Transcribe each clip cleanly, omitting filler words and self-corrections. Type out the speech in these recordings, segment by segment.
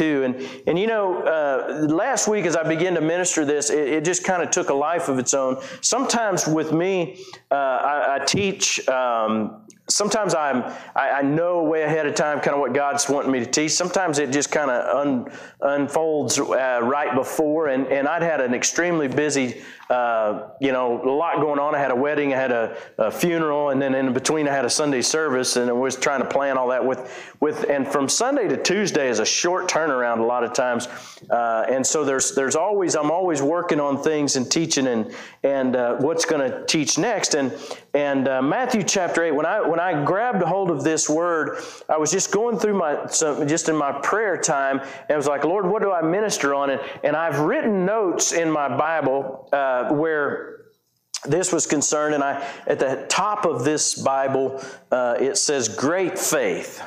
too. And you know, last week as I began to minister this, it just kind of took a life of its own. Sometimes with me, I teach. Sometimes I know way ahead of time kind of what God's wanting me to teach. Sometimes it just kind of unfolds right before. And I'd had an extremely busy, a lot going on. I had a wedding, I had a funeral, and then in between I had a Sunday service, and I was trying to plan all that and from Sunday to Tuesday is a short turnaround a lot of times. And so I'm always working on things and teaching and what's going to teach next. And Matthew chapter 8, when I grabbed a hold of this word, I was just going through just in my prayer time, and I was like, Lord, what do I minister on? And I've written notes in my Bible where this was concerned, and at the top of this Bible, it says, great faith.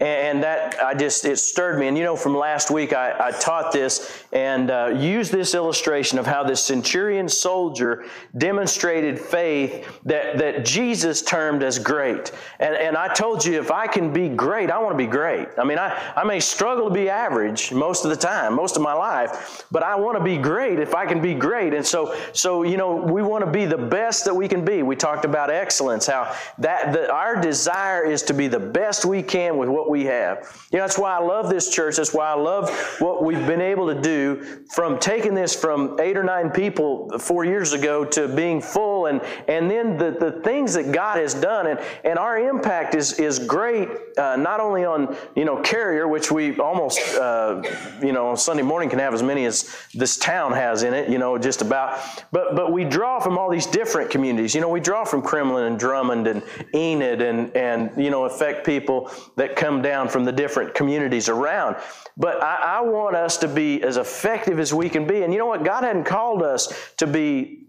And that it stirred me. And you know, from last week, I taught this and used this illustration of how this centurion soldier demonstrated faith that Jesus termed as great. And I told you, if I can be great, I want to be great. I mean, I may struggle to be average most of the time, most of my life, but I want to be great if I can be great. And so you know, we want to be the best that we can be. We talked about excellence, how our desire is to be the best we can with what we have. You know, that's why I love this church. That's why I love what we've been able to do, from taking this from 8 or 9 people 4 years ago to being full, and then the things that God has done. And our impact is great, not only on, you know, Carrier, which we almost, on Sunday morning can have as many as this town has in it, you know, just about. But we draw from all these different communities. You know, we draw from Kremlin and Drummond and Enid and affect people that come down from the different communities around. But I want us to be as effective as we can be. And you know what? God hadn't called us to be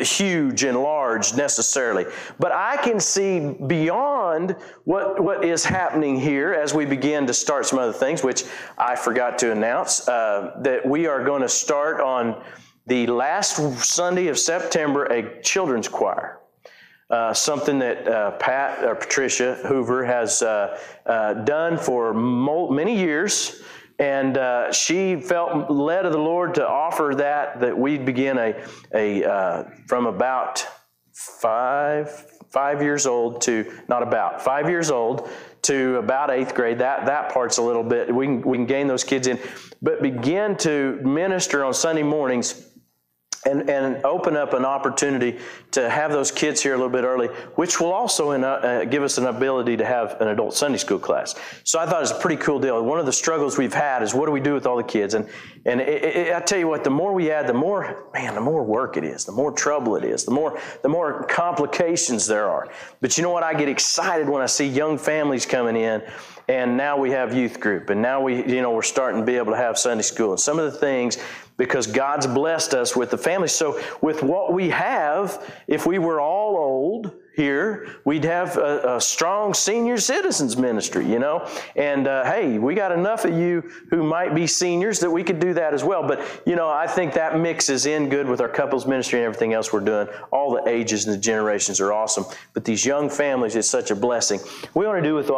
huge and large necessarily. But I can see beyond what is happening here as we begin to start some other things, which I forgot to announce, that we are going to start on the last Sunday of September a children's choir. Something that Pat or Patricia Hoover has done for many years, and she felt led of the Lord to offer that we begin from about 5 years old to 5 years old to about 8th grade. That part's a little bit we can gain those kids in, but begin to minister on Sunday mornings. And open up an opportunity to have those kids here a little bit early, which will also give us an ability to have an adult Sunday school class. So I thought it was a pretty cool deal. One of the struggles we've had is what do we do with all the kids? And I tell you what, the more we add, the more work it is, the more trouble it is, the more complications there are. But you know what? I get excited when I see young families coming in. And now we have youth group, and now we're starting to be able to have Sunday school and some of the things, because God's blessed us with the family. So with what we have, if we were all old here, we'd have a strong senior citizens ministry, you know. And hey, we got enough of you who might be seniors that we could do that as well. But you know, I think that mixes in good with our couples ministry and everything else we're doing. All the ages and the generations are awesome. But these young families, it's such a blessing. We want to do with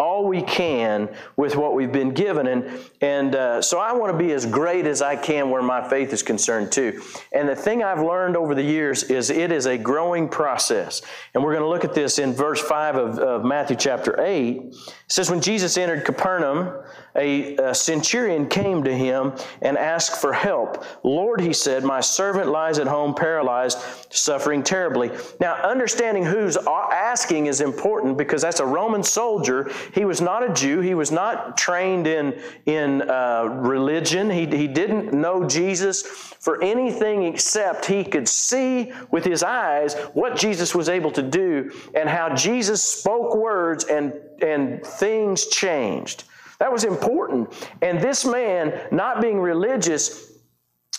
all we can with what we've been given, and so I want to be as great as I can where my faith is concerned too. And the thing I've learned over the years is it is a growing process. And we're going to look at this in verse 5 of Matthew chapter 8. It says, when Jesus entered Capernaum, a centurion came to him and asked for help. Lord, he said, my servant lies at home paralyzed, suffering terribly. Now, understanding who's asking is important, because that's a Roman soldier. He was not a Jew. He was not trained in religion. He didn't know Jesus for anything except he could see with his eyes what Jesus was able to do and how Jesus spoke words and things changed. That was important. And this man, not being religious,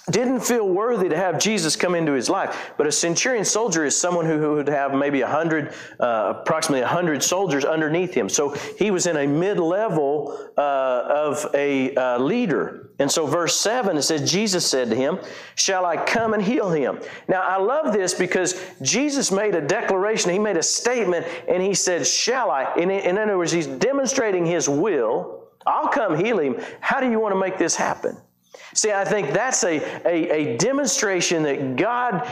didn't feel worthy to have Jesus come into his life. But a centurion soldier is someone who would have maybe approximately 100 soldiers underneath him. So he was in a mid-level of a leader. And so verse 7, it says, Jesus said to him, shall I come and heal him? Now, I love this because Jesus made a declaration. He made a statement, and he said, shall I? In other words, he's demonstrating his will. I'll come heal him. How do you want to make this happen? See, I think that's a demonstration that God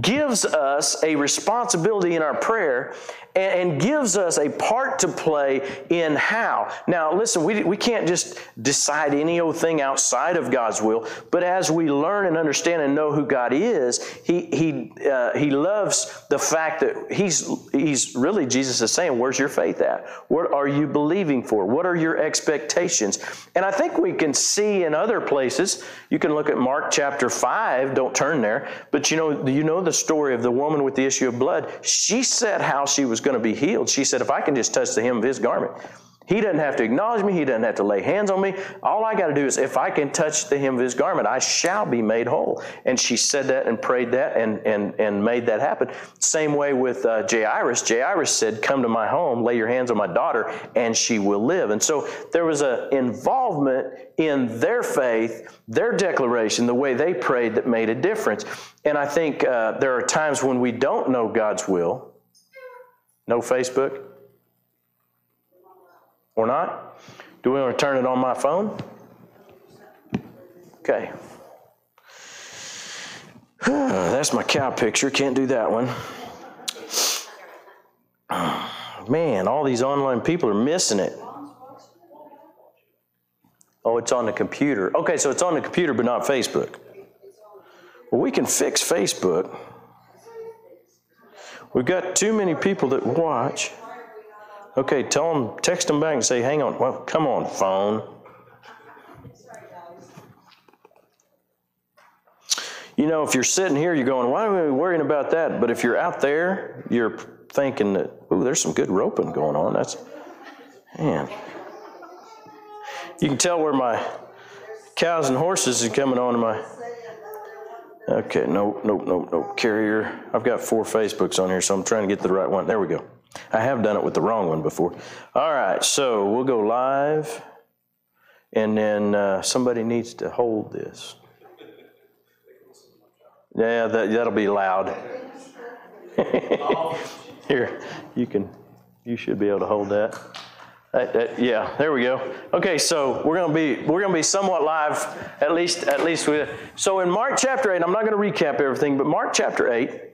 gives us a responsibility in our prayer and gives us a part to play in how. Now, listen, we can't just decide any old thing outside of God's will, but as we learn and understand and know who God is, He loves the fact that He's really, Jesus is saying, where's your faith at? What are you believing for? What are your expectations? And I think we can see in other places, you can look at Mark chapter 5, don't turn there, but you know the story of the woman with the issue of blood. She said how she was going to be healed. She said, if I can just touch the hem of his garment, he doesn't have to acknowledge me, he doesn't have to lay hands on me. All I got to do is, if I can touch the hem of his garment, I shall be made whole. And she said that and prayed that and made that happen. Same way with Jairus. Jairus said, come to my home, lay your hands on my daughter, and she will live. And so there was an involvement in their faith, their declaration, the way they prayed that made a difference. And I think there are times when we don't know God's will. No Facebook? Or not? Do we want to turn it on my phone? Okay. That's my cow picture. Can't do that one. Man, all these online people are missing it. Oh, it's on the computer. Okay, so it's on the computer, but not Facebook. Well, we can fix Facebook. We've got too many people that watch. Okay, tell them, text them back and say, hang on, well, come on, phone. You know, if you're sitting here, you're going, why are we worrying about that? But if you're out there, you're thinking that, ooh, there's some good roping going on. That's, man. You can tell where my cows and horses are coming on to my, okay, nope, Carrier. I've got 4 Facebooks on here, so I'm trying to get the right one. There we go. I have done it with the wrong one before. All right, so we'll go live, and then somebody needs to hold this. Yeah, that'll be loud. Here, you should be able to hold that. Yeah, there we go. Okay, so we're gonna be somewhat live, at least with. So in Mark chapter 8, I'm not gonna recap everything, but Mark chapter 8.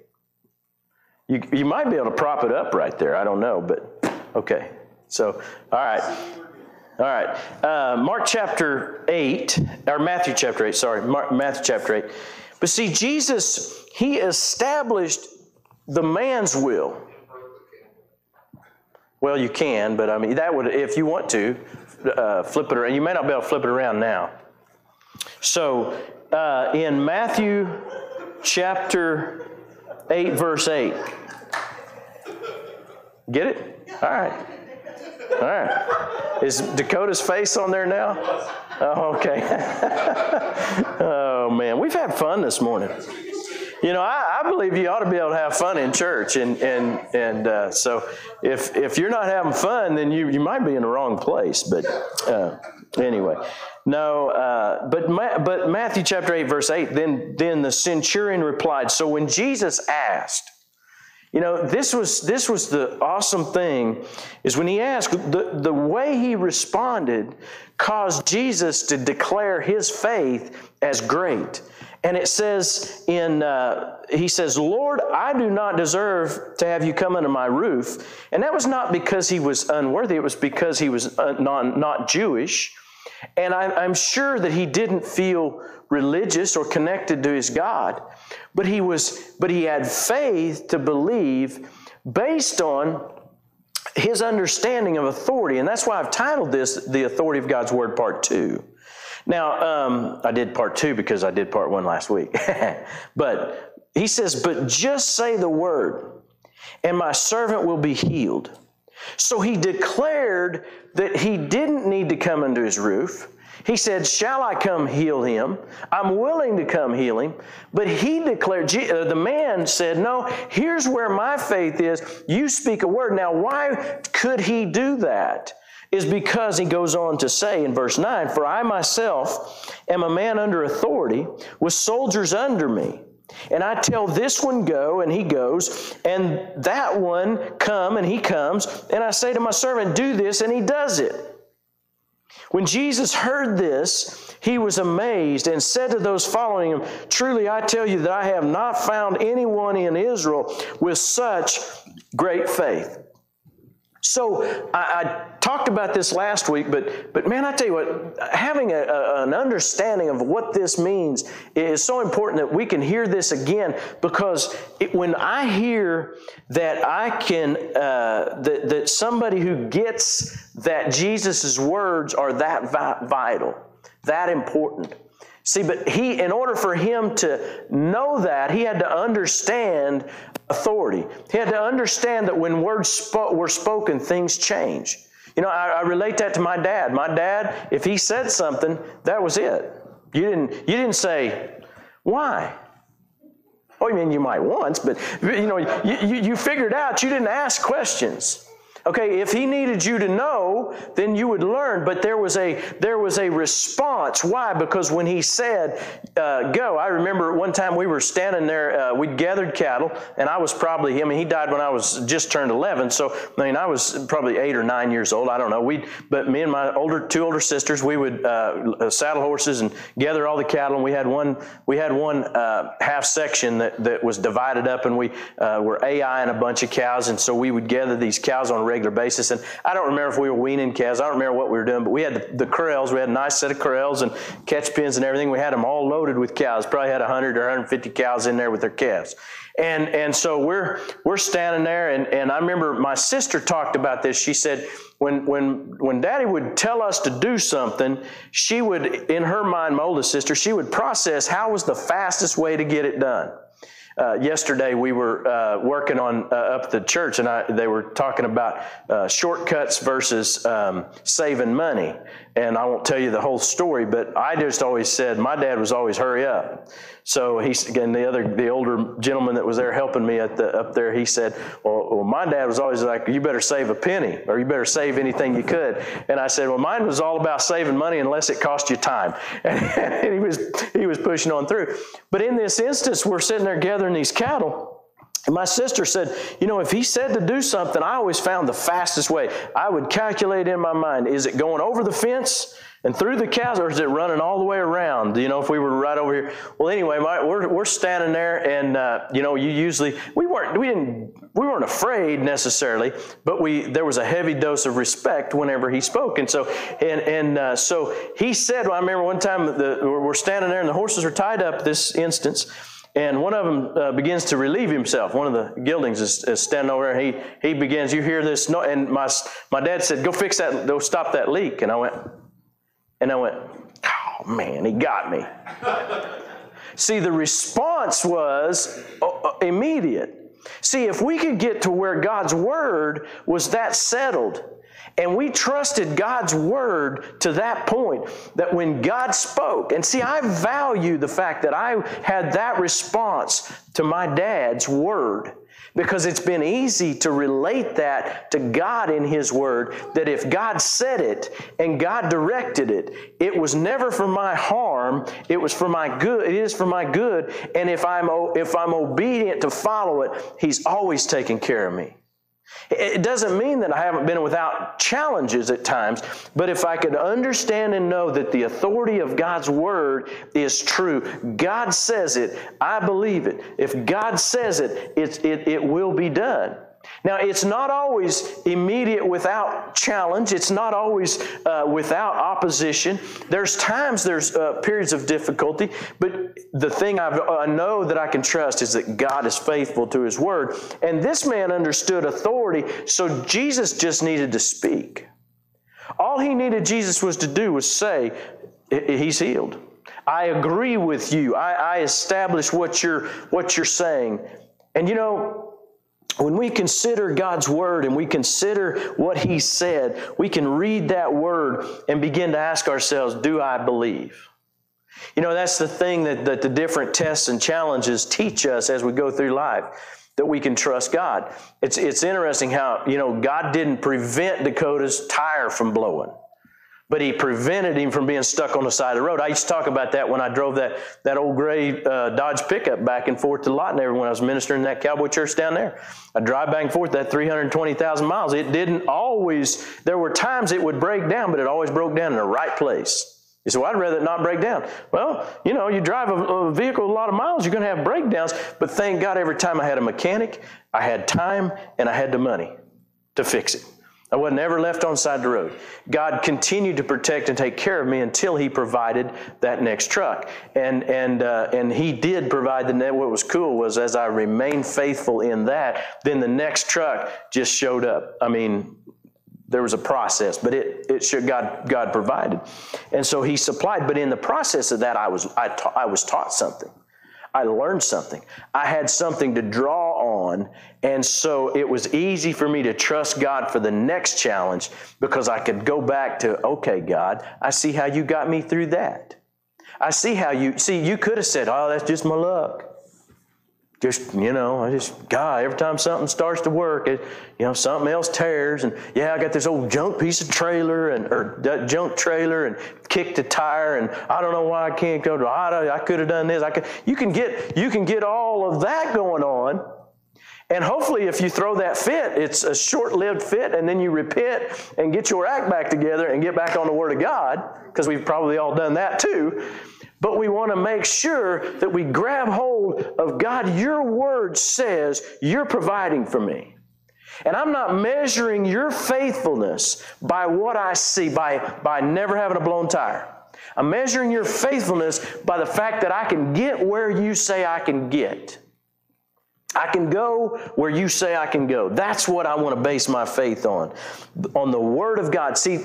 You might be able to prop it up right there. I don't know, but okay. So, all right. Matthew chapter 8, sorry. Matthew chapter 8. But see, Jesus, he established the man's will. Well, you can, but I mean, that would, if you want to, flip it around. You may not be able to flip it around now. So, in Matthew chapter 8, verse 8. Get it? All right. Is Dakota's face on there now? Oh, okay. Oh, man. We've had fun this morning. You know, I believe you ought to be able to have fun in church. And so if you're not having fun, then you might be in the wrong place. But anyway. No, but Matthew chapter 8, verse 8, then the centurion replied. So when Jesus asked, you know, this was the awesome thing, is when he asked, the way he responded caused Jesus to declare his faith as great. And it says he says, Lord, I do not deserve to have you come under my roof. And that was not because he was unworthy. It was because he was not Jewish. And I'm sure that he didn't feel religious or connected to his God, but he had faith to believe based on his understanding of authority. And that's why I've titled this, The Authority of God's Word, Part 2. Now, I did Part 2 because I did Part 1 last week. But he says, but just say the word, and my servant will be healed. So he declared that he didn't need to come under his roof. He said, shall I come heal him? I'm willing to come heal him. But he declared, the man said, no, here's where my faith is. You speak a word. Now, why could he do that? Is because he goes on to say in verse 9, for I myself am a man under authority with soldiers under me. And I tell this one, go, and he goes, and that one, come, and he comes, and I say to my servant, do this, and he does it. When Jesus heard this, he was amazed and said to those following him, "Truly I tell you that I have not found anyone in Israel with such great faith." So I talked about this last week, but man, I tell you what, having an understanding of what this means is so important that we can hear this again, because when I hear that that somebody who gets that Jesus' words are that vital, that important. See, but in order for him to know that, he had to understand authority. He had to understand that when words were spoken, things change. You know, I relate that to my dad. My dad, if he said something, that was it. You didn't say, "Why?" Oh, you mean you might once, but you know, you figured out. You didn't ask questions. Okay, if he needed you to know, then you would learn. But there was a response. Why? Because when he said, "Go," I remember one time we were standing there. We'd gathered cattle, and I was probably, he died when I was just turned 11. So I was probably 8 or 9 years old. I don't know. But me and my two older sisters, we would saddle horses and gather all the cattle. And we had one half section that was divided up, and we were AIing a bunch of cows. And so we would gather these cows on a regular basis, and I don't remember if we were weaning calves. I don't remember what we were doing, but we had the corrals. We had a nice set of corrals and catch pens and everything. We had them all loaded with cows. Probably had 100 or 150 cows in there with their calves. And so we're standing there, and I remember my sister talked about this. She said when Daddy would tell us to do something, she would, in her mind, my oldest sister, she would process how was the fastest way to get it done. Yesterday we were working on up the church, and they were talking about shortcuts versus saving money. And I won't tell you the whole story, but I just always said my dad was always hurry up. So the older gentleman that was there helping me up there, he said, well, my dad was always like, you better save a penny, or you better save anything you could. And I said, well, mine was all about saving money unless it cost you time. And he was pushing on through. But in this instance, we're sitting there gathering these cattle. And my sister said, if he said to do something, I always found the fastest way. I would calculate in my mind, is it going over the fence and through the cows, or is it running all the way around? If we were right over here. Well, anyway, we're standing there, and we weren't afraid necessarily, but there was a heavy dose of respect whenever he spoke, and so he said. Well, I remember one time we're standing there, and the horses are tied up. This instance. And one of them begins to relieve himself. One of the geldings is standing over there. He begins, you hear this noise. And my dad said, go fix that, go stop that leak. And I went, oh man, he got me. See, the response was immediate. See, if we could get to where God's word was that settled, and we trusted God's word to that point, that when God spoke, and see, I value the fact that I had that response to my dad's word, because it's been easy to relate that to God in His word, that if God said it and God directed it, it was never for my harm, it was for my good, it is for my good, and if I'm obedient to follow it, He's always taking care of me. It doesn't mean that I haven't been without challenges at times, but if I could understand and know that the authority of God's word is true, God says it, I believe it. If God says it, it will be done. Now, it's not always immediate without challenge. It's not always without opposition. There's times, there's periods of difficulty, but the thing I know that I can trust is that God is faithful to His word. And this man understood authority, so Jesus just needed to speak. All he needed Jesus was to do was say, he's healed. I agree with you. I establish what you're saying. And when we consider God's word and we consider what He said, we can read that word and begin to ask ourselves, do I believe? That's the thing that the different tests and challenges teach us as we go through life, that we can trust God. It's interesting how, God didn't prevent Dakota's tire from blowing. but he prevented him from being stuck on the side of the road. I used to talk about that when I drove that old gray Dodge pickup back and forth to Lotton every when I was ministering in that cowboy church down there. I drive back and forth that 320,000 miles. It didn't always, there were times it would break down, but it always broke down in the right place. You say, well, I'd rather it not break down. Well, you know, you drive a vehicle a lot of miles, you're going to have breakdowns. But thank God every time I had a mechanic, I had time and I had the money to fix it. I wasn't ever left on the side of the road. God continued to protect and take care of me until he provided that next truck. And he did provide the net. What was cool was as I remained faithful in that, then the next truck just showed up. I mean, there was a process, but God provided. And so he supplied. But in the process of that, I was taught something. I learned something. I had something to draw on. And so it was easy for me to trust God for the next challenge because I could go back to, okay, God, I see how you got me through that. I see how you could have said, oh, that's just my luck. Just, you know, God, every time something starts to work, something else tears. And yeah, I got this old junk piece of trailer and kicked a tire. And I don't know why I can't go to, I could have done this. You can get all of that going on. And hopefully if you throw that fit, it's a short-lived fit, and then you repent and get your act back together and get back on the Word of God, because we've probably all done that too. But we want to make sure that we grab hold of God. Your Word says you're providing for me. And I'm not measuring your faithfulness by what I see, by never having a blown tire. I'm measuring your faithfulness by the fact that I can get where you say I can get. I can go where you say I can go. That's what I want to base my faith on the Word of God. See,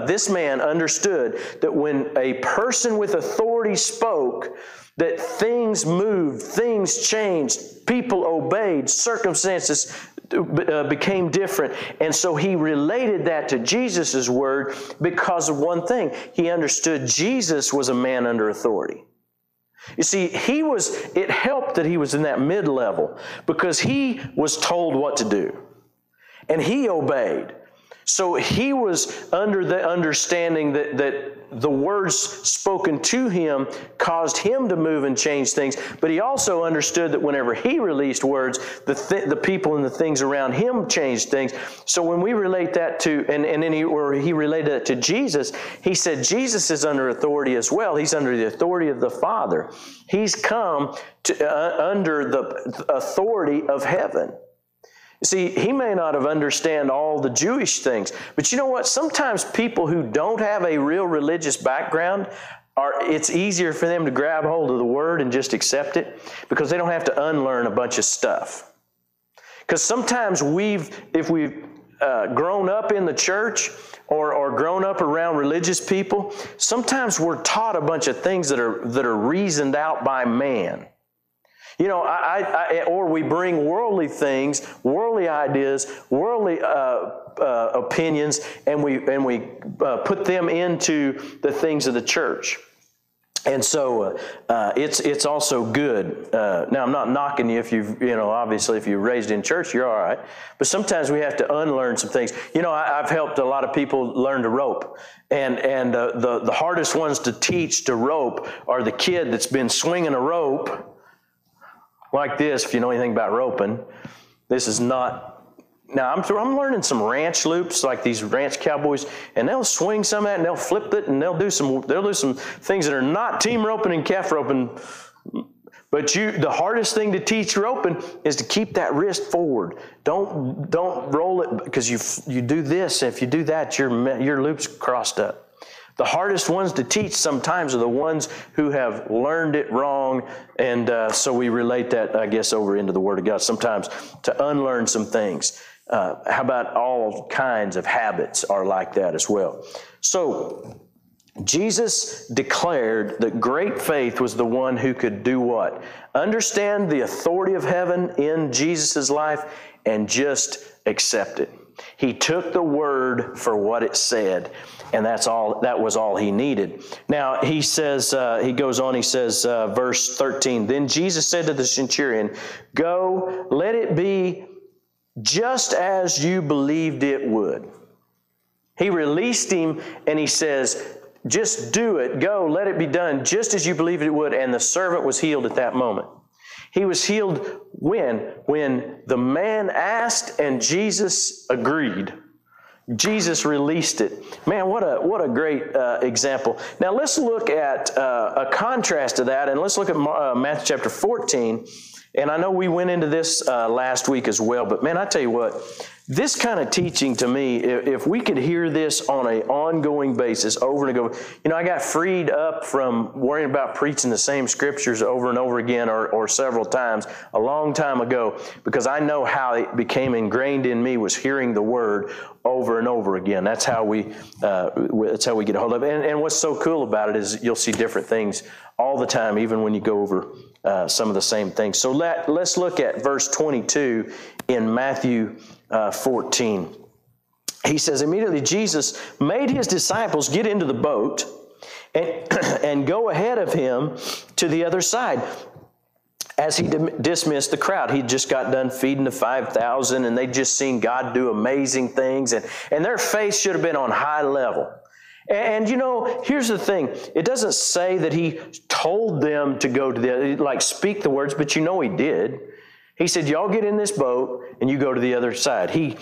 this man understood that when a person with authority spoke, that things moved, things changed, people obeyed, circumstances became different. And so he related that to Jesus' word because of one thing. He understood Jesus was a man under authority. You see, it helped that he was in that mid-level because he was told what to do and he obeyed. So he was under the understanding that the words spoken to him caused him to move and change things. But he also understood that whenever he released words, the people and the things around him changed things. So when we relate that to, he related that to Jesus, he said Jesus is under authority as well. He's under the authority of the Father. He's come under the authority of heaven. See, he may not have understood all the Jewish things, but you know what? Sometimes people who don't have a real religious background, it's easier for them to grab hold of the Word and just accept it because they don't have to unlearn a bunch of stuff. Because sometimes if we've grown up in the church or grown up around religious people, sometimes we're taught a bunch of things that are reasoned out by man. You know, or we bring worldly things, worldly ideas, worldly opinions, and we put them into the things of the church. And so it's also good. Now, I'm not knocking you if obviously if you're raised in church, you're all right. But sometimes we have to unlearn some things. You know, I've helped a lot of people learn to rope. And the hardest ones to teach to rope are the kid that's been swinging a rope like this. If you know anything about roping, this is not. Now I'm learning some ranch loops, like these ranch cowboys, and they'll swing some at, and they'll flip it, and they'll do some things that are not team roping and calf roping. But the hardest thing to teach roping is to keep that wrist forward. Don't roll it, because you do this, and if you do that, your loop's crossed up. The hardest ones to teach sometimes are the ones who have learned it wrong, and so we relate that, I guess, over into the Word of God sometimes to unlearn some things. How about all kinds of habits are like that as well? So Jesus declared that great faith was the one who could do what? Understand the authority of heaven in Jesus' life and just accept it. He took the word for what it said, and that was all he needed. Now, he says, he goes on, he says, verse 13, then Jesus said to the centurion, go, let it be just as you believed it would. He released him and he says, just do it, go, let it be done, just as you believed it would. And the servant was healed at that moment. He was healed when? When the man asked and Jesus agreed. Jesus released it. Man, what a great example. Now let's look at a contrast to that, and let's look at Matthew chapter 14. And I know we went into this last week as well, but man, I tell you what, this kind of teaching to me, if we could hear this on an ongoing basis over and over, you know, I got freed up from worrying about preaching the same scriptures over and over again or several times a long time ago, because I know how it became ingrained in me was hearing the word over and over again. That's how we get a hold of it. And what's so cool about it is you'll see different things all the time, even when you go over some of the same things. So let's look at verse 22 in Matthew 14. He says, immediately Jesus made his disciples get into the boat and go ahead of him to the other side. As he dismissed the crowd, he just got done feeding the 5,000, and they'd just seen God do amazing things, and their faith should have been on high level. And, you know, here's the thing. It doesn't say that he told them to go to speak the words, but you know he did. He said, y'all get in this boat and you go to the other side. He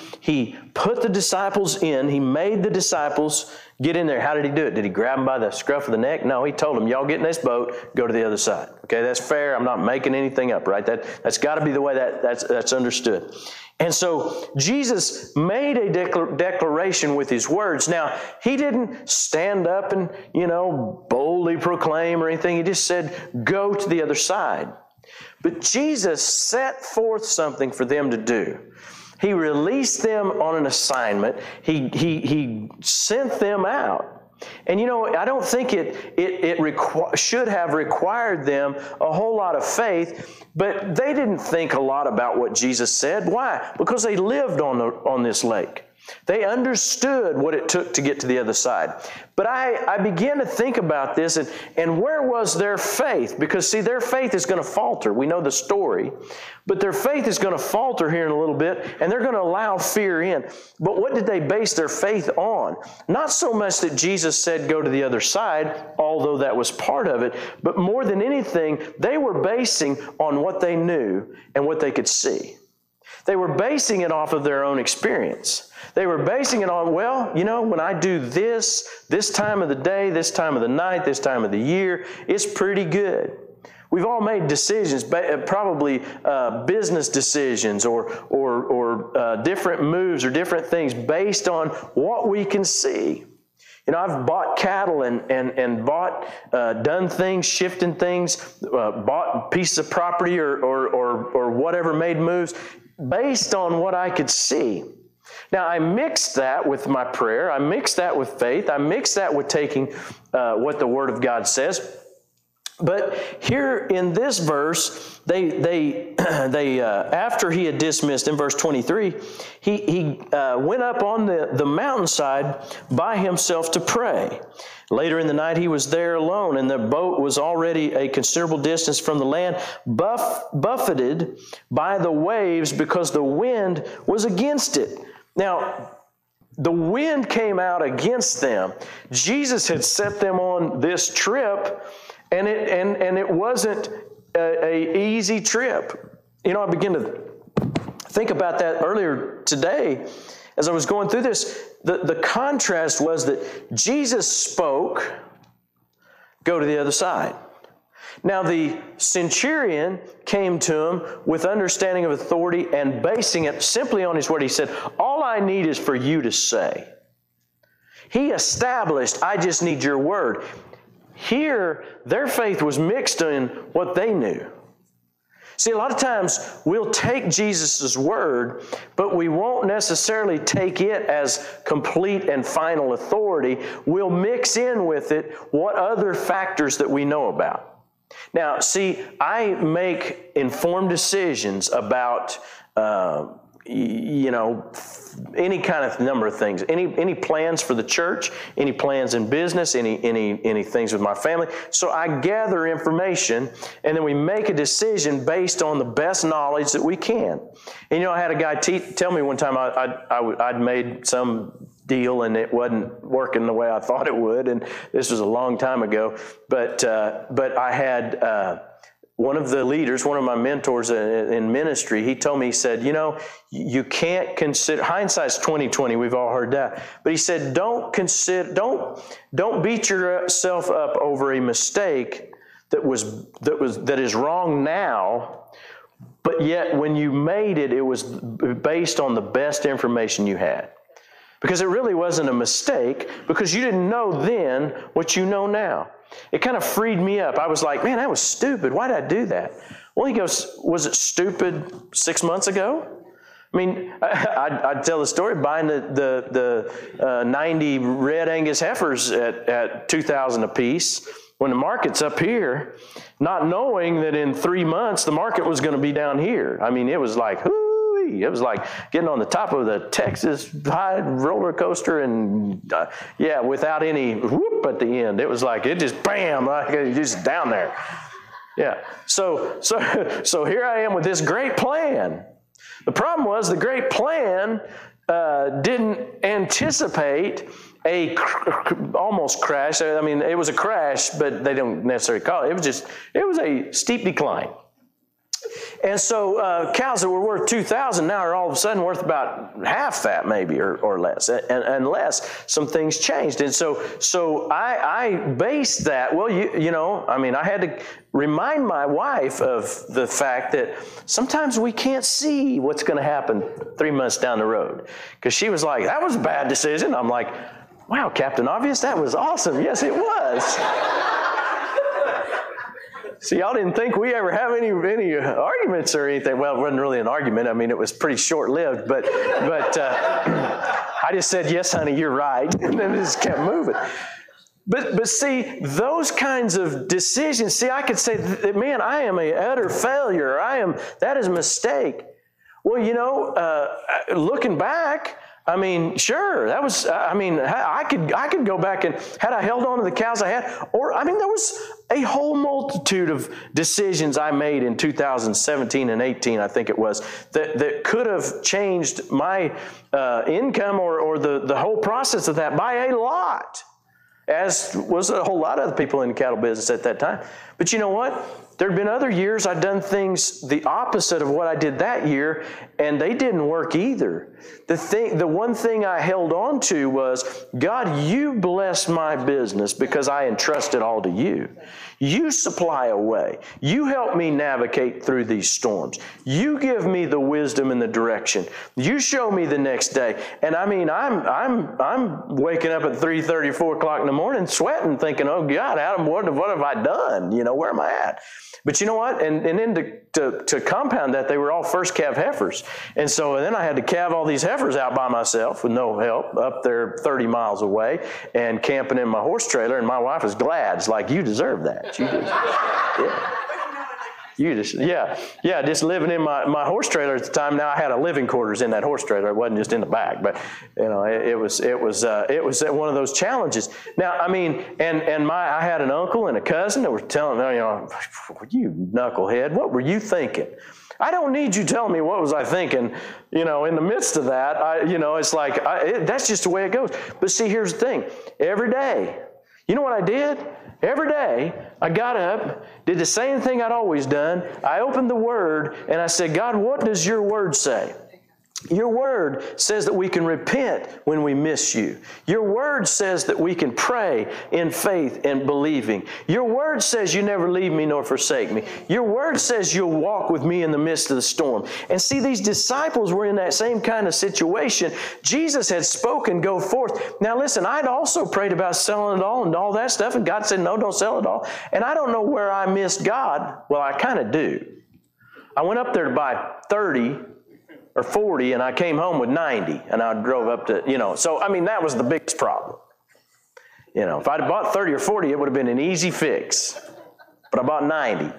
put the disciples in. He made the disciples get in there. How did he do it? Did he grab them by the scruff of the neck? No, he told them, y'all get in this boat, go to the other side. Okay, that's fair. I'm not making anything up, right? That's got to be the way that's understood. And so Jesus made a declaration with his words. Now, he didn't stand up and, you know, boldly proclaim or anything. He just said, go to the other side. But Jesus set forth something for them to do. He released them on an assignment. He sent them out. And, you know, I don't think it should have required them a whole lot of faith, but they didn't think a lot about what Jesus said. Why? Because they lived on this lake. They understood what it took to get to the other side. But I began to think about this, and where was their faith? Because, see, their faith is going to falter. We know the story. But their faith is going to falter here in a little bit, and they're going to allow fear in. But what did they base their faith on? Not so much that Jesus said, go to the other side, although that was part of it, but more than anything, they were basing on what they knew and what they could see. They were basing it off of their own experience. They were basing it on, well, you know, when I do this time of the day, this time of the night, this time of the year, it's pretty good. We've all made decisions, probably business decisions or different moves or different things based on what we can see. You know, I've bought cattle and done things, shifting things, bought pieces of property or whatever, made moves based on what I could see. Now, I mixed that with my prayer. I mixed that with faith. I mixed that with taking what the Word of God says. But here in this verse, after he had dismissed in verse 23, he went up on the mountainside by himself to pray. Later in the night, he was there alone, and the boat was already a considerable distance from the land, buffeted by the waves because the wind was against it. Now, the wind came out against them. Jesus had set them on this trip. And it wasn't a easy trip. You know, I began to think about that earlier today as I was going through this. The contrast was that Jesus spoke, go to the other side. Now, the centurion came to him with understanding of authority and basing it simply on his word. He said, all I need is for you to say. He established, I just need your word. Here, their faith was mixed in what they knew. See, a lot of times we'll take Jesus' word, but we won't necessarily take it as complete and final authority. We'll mix in with it what other factors that we know about. Now, see, I make informed decisions about you know, any kind of number of things, any plans for the church, any plans in business, any things with my family. So I gather information, and then we make a decision based on the best knowledge that we can. And, you know, I had a guy tell me one time I'd made some deal, and it wasn't working the way I thought it would. And this was a long time ago, but I had one of the leaders, one of my mentors in ministry. He told me, he said, you know, you can't consider hindsight's 20/20. We've all heard that, but he said, don't beat yourself up over a mistake that is wrong now. But yet when you made it, it was based on the best information you had. Because it really wasn't a mistake, because you didn't know then what you know now. It kind of freed me up. I was like, man, that was stupid. Why did I do that? Well, he goes, was it stupid 6 months ago? I mean, I'd tell the story buying the 90 red Angus heifers at $2,000 a piece. When the market's up here, not knowing that in 3 months the market was going to be down here. I mean, it was like, hoo-wee. It was like getting on the top of the Texas high roller coaster, and yeah, without any whoop at the end. It was like it just bam, like it just down there. Yeah. So here I am with this great plan. The problem was the great plan didn't anticipate almost crash. I mean, it was a crash, but they don't necessarily call it. It was a steep decline. And so cows that were worth $2,000 now are all of a sudden worth about half that, maybe, or less, and unless some things changed. And so I based that. Well, you know, I mean, I had to remind my wife of the fact that sometimes we can't see what's going to happen 3 months down the road, because she was like, "That was a bad decision." I'm like, "Wow, Captain Obvious, that was awesome." Yes, it was. See, y'all didn't think we ever have any arguments or anything. Well, it wasn't really an argument. I mean, it was pretty short-lived, but I just said, yes, honey, you're right, and then it just kept moving. But see, those kinds of decisions, see, I could say, man, I am an utter failure. That is a mistake. Well, you know, looking back, I mean, sure, that was, I mean, I could go back and had I held on to the cows I had, or, I mean, there was a whole multitude of decisions I made in 2017 and 18, I think it was, that could have changed my income or the whole process of that by a lot, as was a whole lot of other people in the cattle business at that time. But you know what? There had been other years I'd done things the opposite of what I did that year, and they didn't work either. The one thing I held on to was, God, you bless my business because I entrust it all to you. You supply a way. You help me navigate through these storms. You give me the wisdom and the direction. You show me the next day. And I mean, I'm waking up at 3:30, 4 o'clock in the morning, sweating, thinking, oh God, Adam, what have I done? You know, where am I at? But you know what? And then to compound that, they were all first calf heifers. And so and then I had to calve all these heifers out by myself with no help up there 30 miles away and camping in my horse trailer. And my wife was glad. It's like, you deserve that. You deserve that. Yeah. You just, yeah, just living in my horse trailer at the time. Now I had a living quarters in that horse trailer. It wasn't just in the back, but you know, it was one of those challenges. Now, I mean, I had an uncle and a cousin that were telling me, you know, you knucklehead, what were you thinking? I don't need you telling me what was I thinking. You know, in the midst of that, that's just the way it goes. But see, here's the thing. Every day, you know what I did? Every day, I got up, did the same thing I'd always done. I opened the Word, and I said, God, what does your Word say? Your Word says that we can repent when we miss you. Your Word says that we can pray in faith and believing. Your Word says you never leave me nor forsake me. Your Word says you'll walk with me in the midst of the storm. And see, these disciples were in that same kind of situation. Jesus had spoken, go forth. Now listen, I'd also prayed about selling it all and all that stuff, and God said, no, don't sell it all. And I don't know where I missed God. Well, I kind of do. I went up there to buy 30 or 40, and I came home with 90, and I drove up to, you know. So, I mean, that was the biggest problem. You know, if I'd bought 30 or 40, it would have been an easy fix. But I bought 90.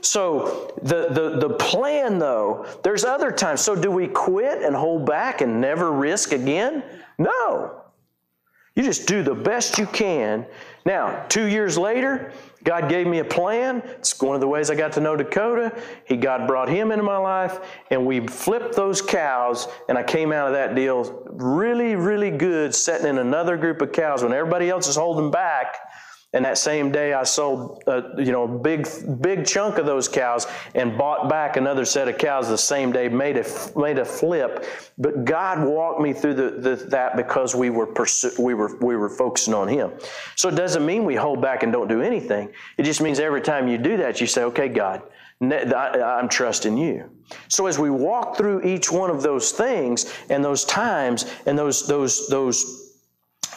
So the plan, though, there's other times. So do we quit and hold back and never risk again? No. You just do the best you can Now, 2 years later, God gave me a plan. It's one of the ways I got to know Dakota. God brought him into my life, and we flipped those cows, and I came out of that deal really, really good, sitting in another group of cows when everybody else is holding back. And that same day, I sold a big chunk of those cows and bought back another set of cows the same day, made a flip. But God walked me through that because we were focusing on Him. So it doesn't mean we hold back and don't do anything. It just means every time you do that, you say, okay, God, I'm trusting you. So as we walk through each one of those things and those times and those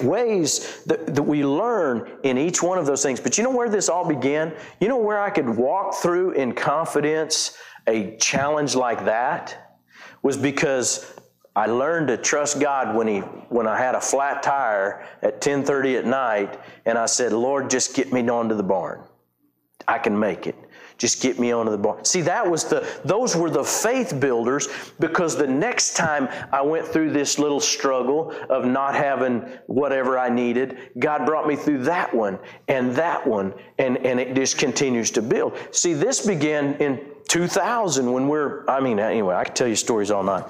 ways that we learn in each one of those things. But you know where this all began? You know where I could walk through in confidence a challenge like that? Was because I learned to trust God when I had a flat tire at 10:30 at night, and I said, Lord, just get me onto the barn. I can make it. Just get me onto the barn. See, those were the faith builders, because the next time I went through this little struggle of not having whatever I needed, God brought me through that one, and it just continues to build. See, this began in 2000 when I could tell you stories all night.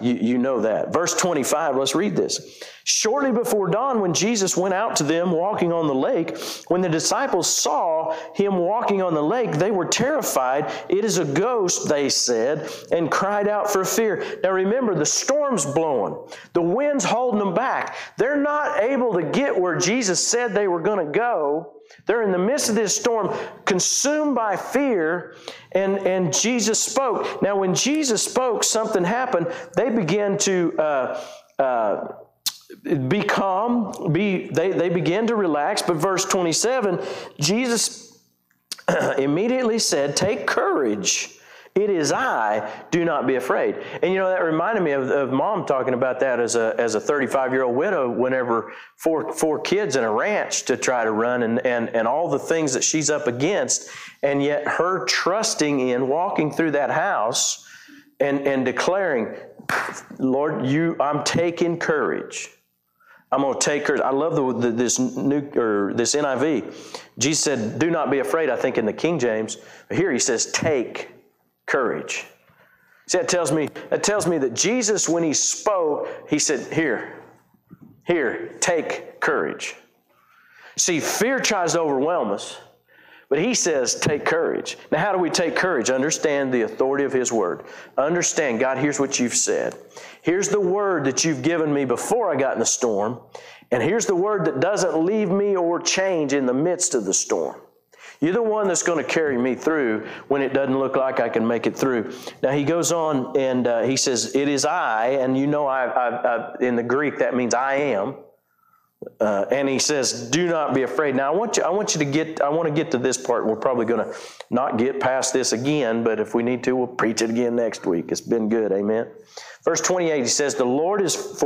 You know that. Verse 25, let's read this. Shortly before dawn, when Jesus went out to them walking on the lake, when the disciples saw Him walking on the lake, they were terrified. It is a ghost, they said, and cried out for fear. Now remember, the storm's blowing. The wind's holding them back. They're not able to get where Jesus said they were going to go. They're in the midst of this storm, consumed by fear, and Jesus spoke. Now, when Jesus spoke, something happened. They began to be calm. They began to relax. But verse 27, Jesus immediately said, "Take courage. It is I, do not be afraid." And you know, that reminded me of Mom talking about that as a 35-year-old widow, whenever four kids and a ranch to try to run and all the things that she's up against, and yet her trusting in walking through that house and declaring, Lord, I'm taking courage. I'm going to take courage. I love this NIV. Jesus said, do not be afraid, I think in the King James. Here he says, take courage. See, that tells me that Jesus, when he spoke, he said, here, take courage. See, fear tries to overwhelm us, but he says, take courage. Now, how do we take courage? Understand the authority of his word. Understand, God, here's what you've said. Here's the word that you've given me before I got in the storm, and here's the word that doesn't leave me or change in the midst of the storm. You're the one that's going to carry me through when it doesn't look like I can make it through. Now, he goes on and he says, it is I, and I in the Greek, that means I am. And he says, do not be afraid. Now, I want to get to this part. We're probably going to not get past this again, but if we need to, we'll preach it again next week. It's been good. Amen. Verse 28, he says, the Lord is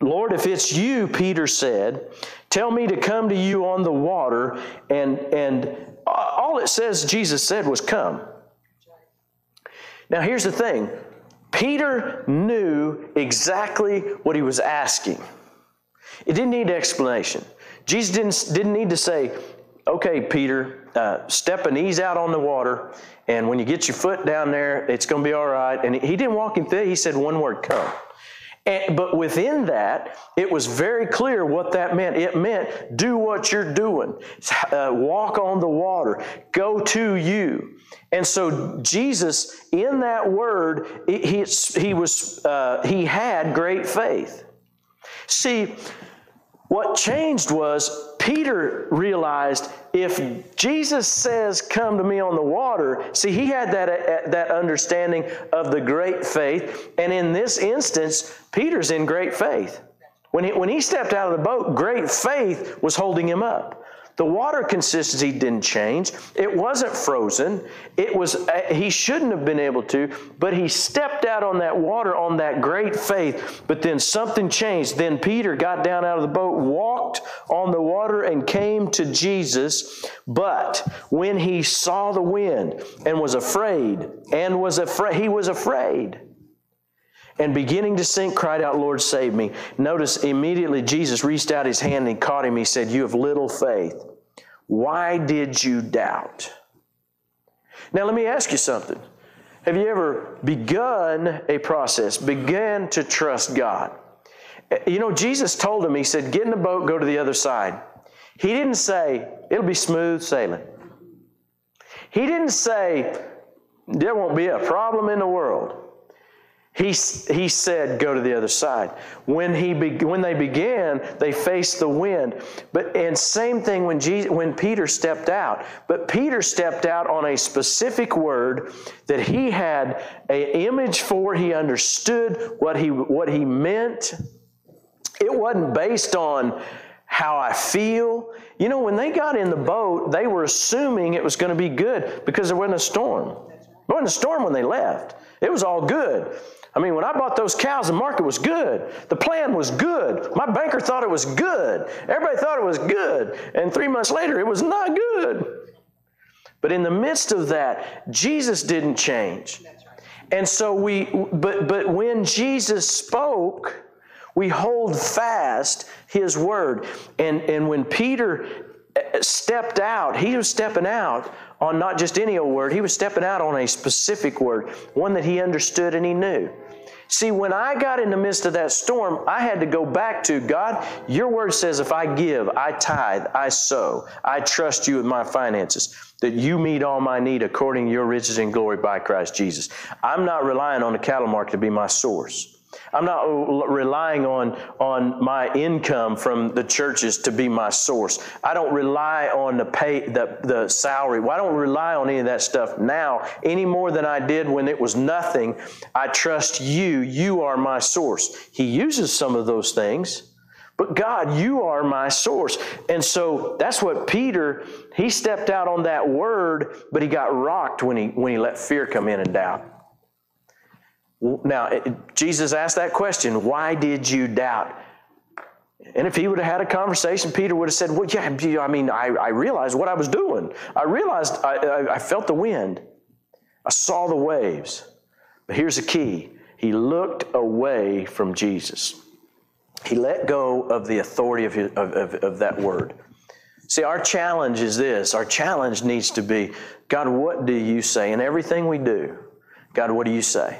Lord, if it's you, Peter said, tell me to come to you on the water. And all it says Jesus said was come. Now here's the thing. Peter knew exactly what he was asking. It didn't need explanation. Jesus didn't need to say, okay, Peter, step and ease out on the water, and when you get your foot down there, it's going to be all right. And he didn't walk him through. He said one word, come. But within that, it was very clear what that meant. It meant do what you're doing. Walk on the water. Go to you. And so Jesus, in that word, he had great faith. See, what changed was Peter realized if Jesus says, come to me on the water, see, he had that understanding of the great faith. And in this instance, Peter's in great faith. When he stepped out of the boat, great faith was holding him up. The water consistency didn't change. It wasn't frozen. He shouldn't have been able to, but he stepped out on that water on that great faith, but then something changed. Then Peter got down out of the boat, walked on the water, and came to Jesus. But when he saw the wind and was afraid, he was afraid. and beginning to sink, cried out, Lord, save me. Notice immediately Jesus reached out his hand and caught him. He said, you have little faith. Why did you doubt? Now let me ask you something. Have you ever begun a process, began to trust God? You know, Jesus told him, he said, get in the boat, go to the other side. He didn't say, it'll be smooth sailing. He didn't say, there won't be a problem in the world. He said, go to the other side. When they began, they faced the wind. And same thing when Peter stepped out. But Peter stepped out on a specific word that he had an image for. He understood what he meant. It wasn't based on how I feel. You know, when they got in the boat, they were assuming it was going to be good because there wasn't a storm. There wasn't a storm when they left. It was all good. I mean, when I bought those cows, the market was good. The plan was good. My banker thought it was good. Everybody thought it was good. And 3 months later, it was not good. But in the midst of that, Jesus didn't change. And so but when Jesus spoke, we hold fast his word. And when Peter stepped out, he was stepping out on not just any old word. He was stepping out on a specific word, one that he understood and he knew. See, when I got in the midst of that storm, I had to go back to God. Your word says, if I give, I tithe, I sow, I trust you with my finances, that you meet all my need according to your riches and glory by Christ Jesus. I'm not relying on the cattle market to be my source. I'm not relying on my income from the churches to be my source. I don't rely on the salary. Well, I don't rely on any of that stuff now any more than I did when it was nothing. I trust you. You are my source. He uses some of those things, but God, you are my source. And so that's what Peter, he stepped out on that word, but he got rocked when he let fear come in and doubt. Now, Jesus asked that question, why did you doubt? And if he would have had a conversation, Peter would have said, well, yeah, I mean, I realized what I was doing. I realized I felt the wind. I saw the waves. But here's the key. He looked away from Jesus. He let go of the authority of that word. See, our challenge is this. Our challenge needs to be, God, what do you say? In everything we do, God, what do you say?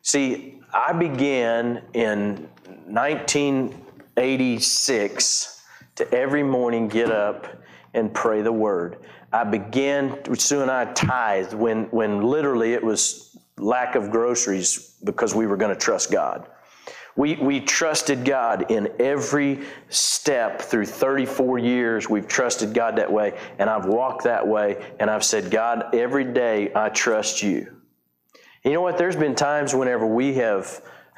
See, I began in 1986 to every morning get up and pray the Word. I began, Sue and I tithed when literally it was lack of groceries because we were going to trust God. We trusted God in every step through 34 years. We've trusted God that way, and I've walked that way, and I've said, God, every day I trust you. You know what? There's been times whenever we've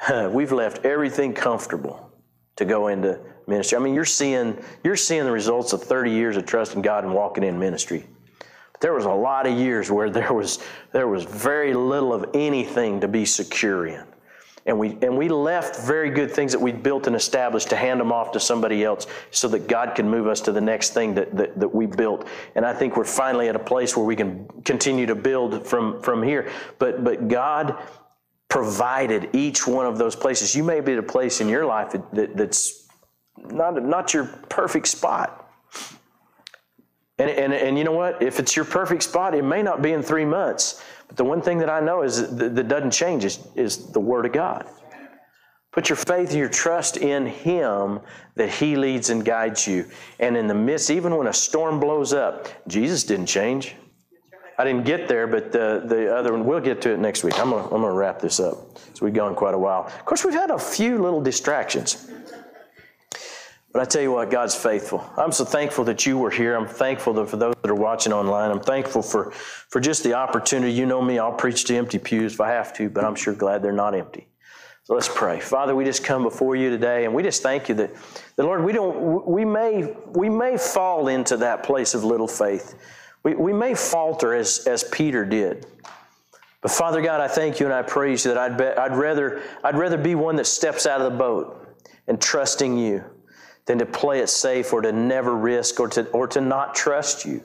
left everything comfortable to go into ministry. I mean, you're seeing the results of 30 years of trusting God and walking in ministry. But there was a lot of years where there was very little of anything to be secure in, and we left very good things that we'd built and established to hand them off to somebody else so that God can move us to the next thing that we built. And I think we're finally at a place where we can continue to build from here. But God provided each one of those places. You may be at a place in your life that's not your perfect spot. And you know what? If it's your perfect spot, it may not be in 3 months. But the one thing that I know is that doesn't change is the Word of God. Put your faith and your trust in Him that He leads and guides you. And in the midst, even when a storm blows up, Jesus didn't change. I didn't get there, but the other one, we'll get to it next week. I'm going to wrap this up. So we've gone quite a while. Of course, we've had a few little distractions. But I tell you what, God's faithful. I'm so thankful that you were here. I'm thankful for those that are watching online. I'm thankful for just the opportunity. You know me, I'll preach to empty pews if I have to, but I'm sure glad they're not empty. So let's pray. Father, we just come before you today, and we just thank you that, Lord, we may fall into that place of little faith. We may falter as Peter did. But Father God, I thank you and I praise you that I'd rather be one that steps out of the boat and trusting you than to play it safe or to never risk or to not trust you.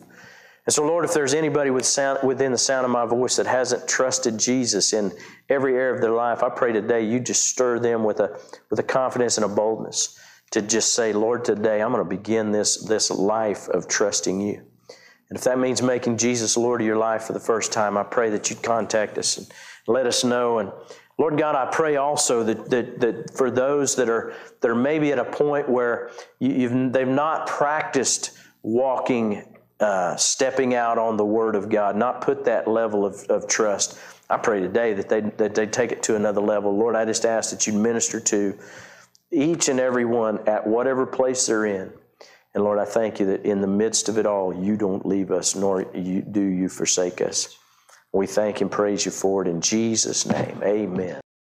And so, Lord, if there's anybody within the sound of my voice that hasn't trusted Jesus in every area of their life, I pray today you just stir them with a confidence and a boldness to just say, Lord, today I'm going to begin this life of trusting you. And if that means making Jesus Lord of your life for the first time, I pray that you'd contact us and let us know. And Lord God, I pray also that for those that are maybe at a point where they've not practiced walking, stepping out on the Word of God, not put that level of trust, I pray today that they take it to another level. Lord, I just ask that you minister to each and every one at whatever place they're in. And Lord, I thank you that in the midst of it all, you don't leave us, nor do you forsake us. We thank and praise you for it in Jesus' name. Amen.